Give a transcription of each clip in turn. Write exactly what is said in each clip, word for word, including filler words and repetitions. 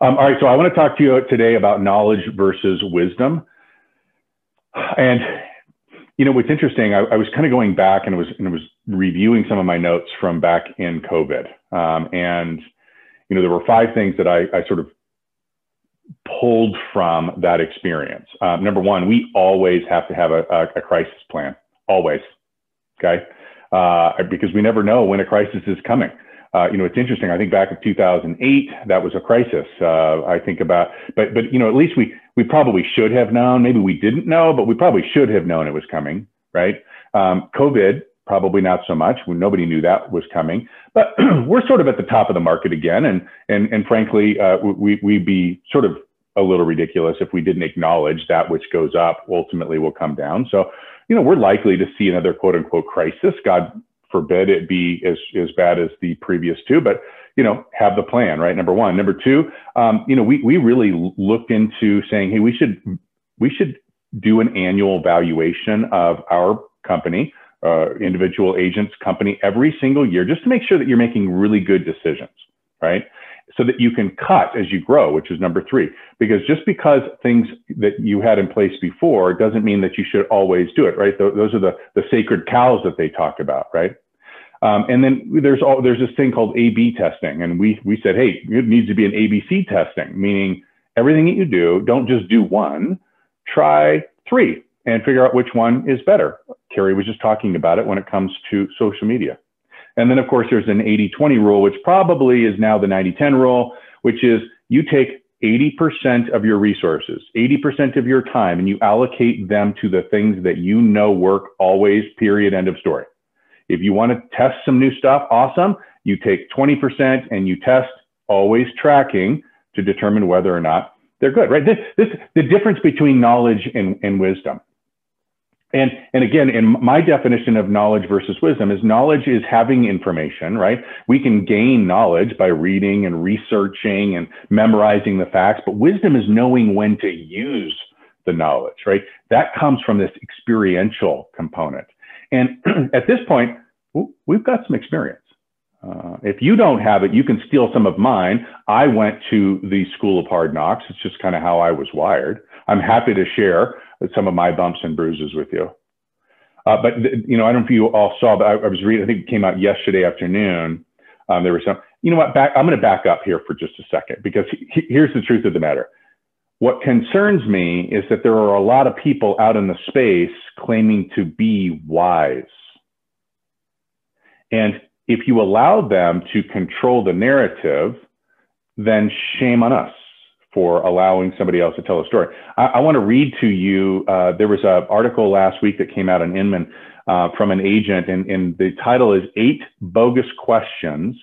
Um, all right, so I want to talk to you today about knowledge versus wisdom. And, you know, what's interesting, I, I was kind of going back and was, and was reviewing some of my notes from back in COVID. Um, and, you know, there were five things that I, I sort of pulled from that experience. Um, number one, we always have to have a, a, a crisis plan, always, okay? Uh, because we never know when a crisis is coming. Uh, you know, it's interesting. I think back in two thousand eight, that was a crisis. Uh, I think about, but, but, you know, at least we, we probably should have known. Maybe we didn't know, but we probably should have known it was coming, right? Um, COVID, probably not so much. Nobody knew that was coming, but we're sort of at the top of the market again. And, and, and frankly, uh, we, we'd be sort of a little ridiculous if we didn't acknowledge that which goes up ultimately will come down. So, you know, we're likely to see another quote unquote crisis. God forbid it be as, as bad as the previous two, but, you know, have the plan, right? Number one. Number two, um, you know, we, we really looked into saying, hey, we should, we should do an annual valuation of our company, uh, individual agents, company every single year, just to make sure that you're making really good decisions, right? So that you can cut as you grow, which is number three, because just because things that you had in place before doesn't mean that you should always do it, right? Th- those are the, the sacred cows that they talk about, right? Um, and then there's all, there's this thing called A B testing. And we, we said, hey, it needs to be an A B C testing, meaning everything that you do, don't just do one, try three and figure out which one is better. Carrie was just talking about it when it comes to social media. And then of course there's an eighty twenty rule, which probably is now the ninety ten rule, which is you take eighty percent of your resources, eighty percent of your time, and you allocate them to the things that you know work always, period, end of story. If you want to test some new stuff, awesome. You take twenty percent and you test always tracking to determine whether or not they're good, right? This, this the difference between knowledge and, and wisdom. And, and again, in my definition of knowledge versus wisdom is knowledge is having information, right? We can gain knowledge by reading and researching and memorizing the facts, but wisdom is knowing when to use the knowledge, right? That comes from this experiential component. And at this point, we've got some experience. Uh, if you don't have it, you can steal some of mine. I went to the School of Hard Knocks. It's just kind of how I was wired. I'm happy to share some of my bumps and bruises with you. Uh, but, you know, I don't know if you all saw, but I, I was reading, I think it came out yesterday afternoon. Um, there was some, you know what, back, I'm going to back up here for just a second, because he, here's the truth of the matter. What concerns me is that there are a lot of people out in the space claiming to be wise. And if you allow them to control the narrative, then shame on us for allowing somebody else to tell a story. I, I want to read to you, uh, there was an article last week that came out in Inman uh, from an agent, and, and the title is Eight Bogus Questions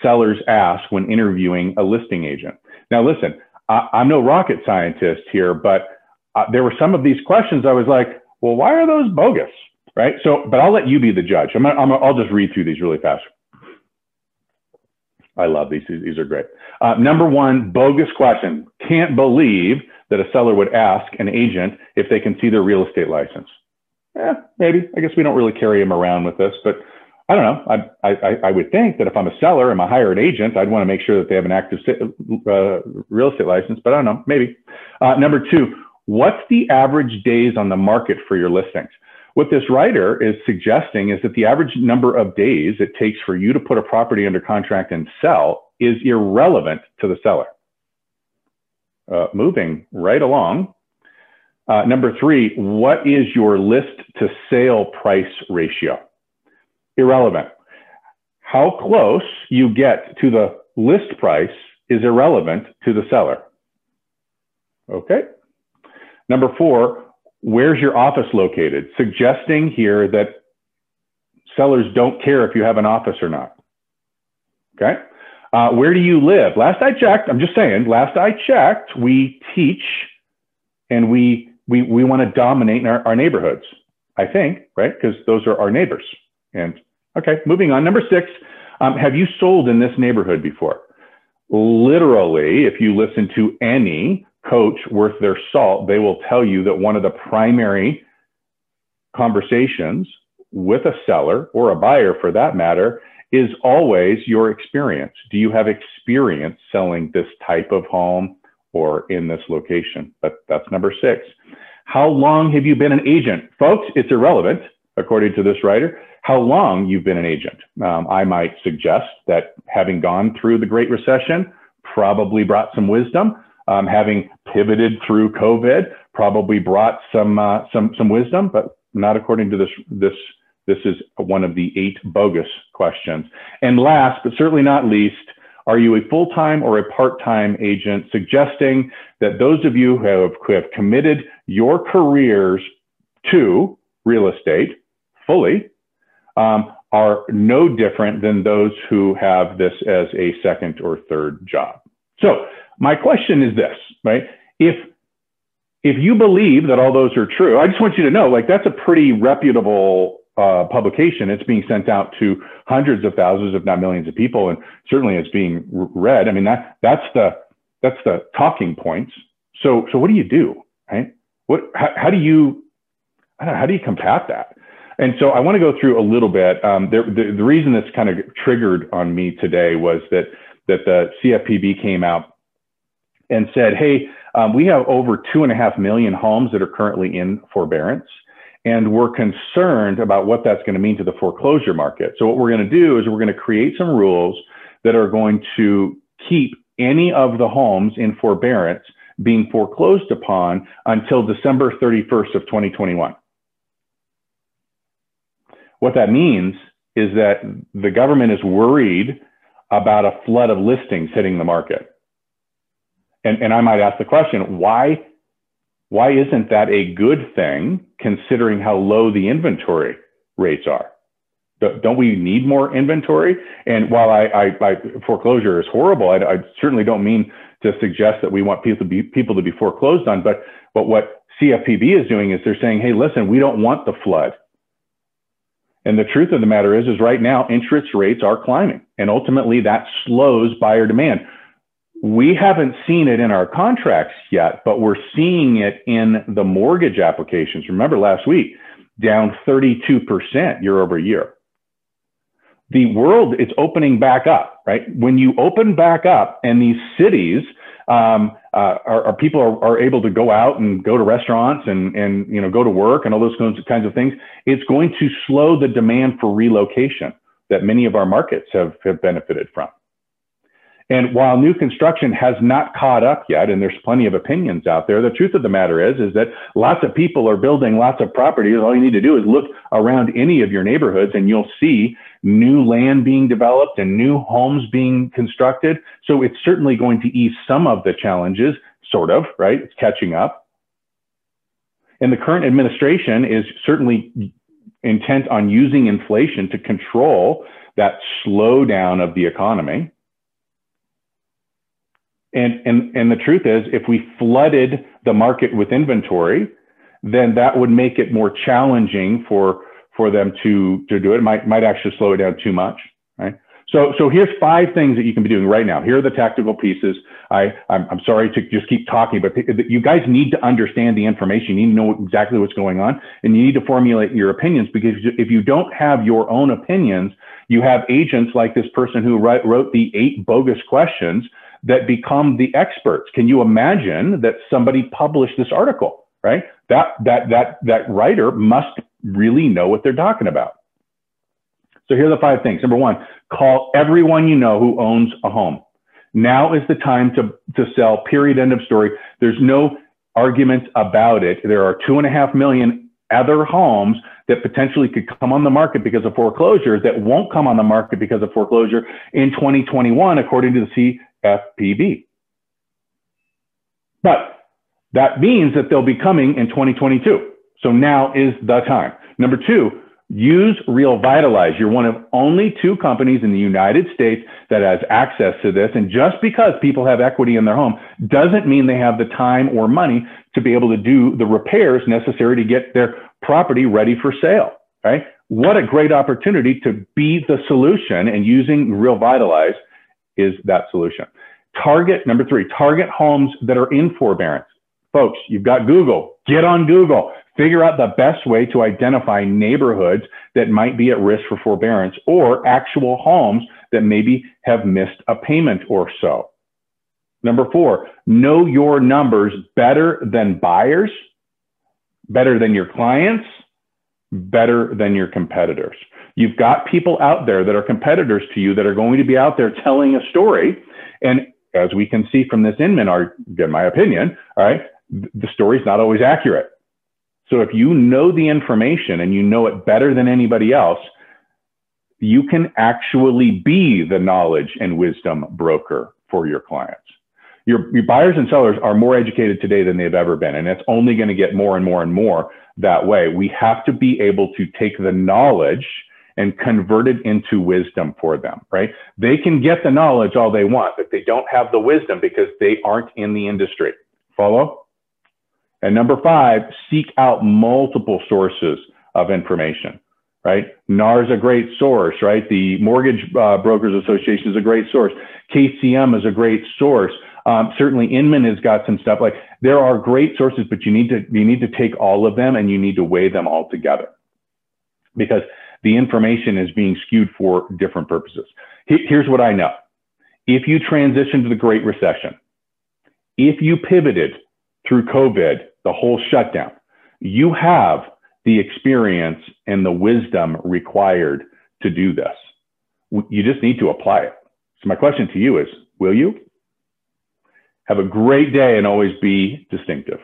Sellers Ask When Interviewing a Listing Agent. Now listen, I, I'm no rocket scientist here, but uh, there were some of these questions I was like, well, why are those bogus, right? So, but I'll let you be the judge. I'm, I'm, I'll just read through these really fast. I love these. These are great. Uh, number one, bogus question. Can't believe that a seller would ask an agent if they can see their real estate license. Eh, maybe. I guess we don't really carry them around with us, but I don't know. I, I, I would think that if I'm a seller and a hired agent, I'd want to make sure that they have an active uh, real estate license, but I don't know, maybe. Uh, number two, what's the average days on the market for your listings? What this writer is suggesting is that the average number of days it takes for you to put a property under contract and sell is irrelevant to the seller. Uh, moving right along. Uh, number three, what is your list to sale price ratio? Irrelevant. How close you get to the list price is irrelevant to the seller. Okay. Number four, where's your office located? Suggesting here that sellers don't care if you have an office or not. Okay. Uh, where do you live? Last I checked, I'm just saying, last I checked, we teach and we, we, we want to dominate our, our neighborhoods, I think, right? Because those are our neighbors. And okay, moving on. Number six, um, have you sold in this neighborhood before? Literally, if you listen to any coach worth their salt, they will tell you that one of the primary conversations with a seller, or a buyer for that matter, is always your experience. Do you have experience selling this type of home or in this location? But that's number six. How long have you been an agent? Folks, it's irrelevant, according to this writer, how long you've been an agent. Um, I might suggest that having gone through the Great Recession probably brought some wisdom. Um, having pivoted through COVID probably brought some, uh, some, some wisdom, but not according to this, this, this is one of the eight bogus questions. And last, but certainly not least, are you a full-time or a part-time agent? Suggesting that those of you who have, who have committed your careers to real estate fully um, are no different than those who have this as a second or third job. So my question is this, right? If, if you believe that all those are true, I just want you to know, like, that's a pretty reputable Uh, publication. It's being sent out to hundreds of thousands, if not millions of people, and certainly it's being read. I mean, that that's the that's the talking points. So so what do you do, right? What how, how do you I don't know, how do you combat that? And so I want to go through a little bit. Um, there, the the reason this kind of triggered on me today was that that the C F P B came out and said, hey, um, we have over two and a half million homes that are currently in forbearance. And we're concerned about what that's going to mean to the foreclosure market. So what we're going to do is we're going to create some rules that are going to keep any of the homes in forbearance being foreclosed upon until December thirty-first of twenty twenty-one. What that means is that the government is worried about a flood of listings hitting the market. And, and I might ask the question, why? Why isn't that a good thing considering how low the inventory rates are? Don't we need more inventory? And while I, I, I foreclosure is horrible, I, I certainly don't mean to suggest that we want people to be, people to be foreclosed on, but, but what C F P B is doing is they're saying, hey, listen, we don't want the flood. And the truth of the matter is, is right now interest rates are climbing, and ultimately that slows buyer demand. We haven't seen it in our contracts yet, but we're seeing it in the mortgage applications. Remember last week, down thirty-two percent year over year. The world is opening back up, right? When you open back up and these cities, um, uh, are, are people are, are able to go out and go to restaurants and, and, you know, go to work and all those kinds of things, it's going to slow the demand for relocation that many of our markets have, have benefited from. And while new construction has not caught up yet, and there's plenty of opinions out there, the truth of the matter is, is that lots of people are building lots of properties. All you need to do is look around any of your neighborhoods and you'll see new land being developed and new homes being constructed. So it's certainly going to ease some of the challenges, sort of, right? It's catching up. And the current administration is certainly intent on using inflation to control that slowdown of the economy. And, and, and the truth is, if we flooded the market with inventory, then that would make it more challenging for, for them to, to do it. It might, might actually slow it down too much, right? So, so here's five things that you can be doing right now. Here are the tactical pieces. I, I'm, I'm sorry to just keep talking, but you guys need to understand the information. You need to know exactly what's going on, and you need to formulate your opinions, because if you don't have your own opinions, you have agents like this person who write, wrote the eight bogus questions that become the experts. Can you imagine that somebody published this article, right? That, that, that, that writer must really know what they're talking about. So here are the five things. Number one, call everyone you know who owns a home. Now is the time to, to sell, period, end of story. There's no argument about it. There are two and a half million other homes that potentially could come on the market because of foreclosure that won't come on the market because of foreclosure in twenty twenty-one, according to the C F P B. But that means that they'll be coming in twenty twenty-two. So now is the time. Number two, use Real Vitalize. You're one of only two companies in the United States that has access to this. And just because people have equity in their home doesn't mean they have the time or money to be able to do the repairs necessary to get their property ready for sale, right? What a great opportunity to be the solution, and using Real Vitalize is that solution. Target, number three, target homes that are in forbearance. Folks, you've got Google. Get on Google. Figure out the best way to identify neighborhoods that might be at risk for forbearance or actual homes that maybe have missed a payment or so. Number four, know your numbers better than buyers, better than your clients, better than your competitors. You've got people out there that are competitors to you that are going to be out there telling a story. And as we can see from this Inman argument, in my opinion, all right, the story's not always accurate. So if you know the information and you know it better than anybody else, you can actually be the knowledge and wisdom broker for your clients. Your, your buyers and sellers are more educated today than they've ever been, and it's only going to get more and more and more that way. We have to be able to take the knowledge and convert it into wisdom for them, right? They can get the knowledge all they want, but they don't have the wisdom because they aren't in the industry. Follow? And number five, seek out multiple sources of information, right? N A R is a great source, right? The Mortgage uh, Brokers Association is a great source. K C M is a great source. Um, certainly Inman has got some stuff. Like, there are great sources, but you need to, you need to take all of them and you need to weigh them all together, because the information is being skewed for different purposes. Here's what I know. If you transitioned to the Great Recession, if you pivoted through COVID, the whole shutdown, you have the experience and the wisdom required to do this. You just need to apply it. So my question to you is, will you? Have a great day and always be distinctive.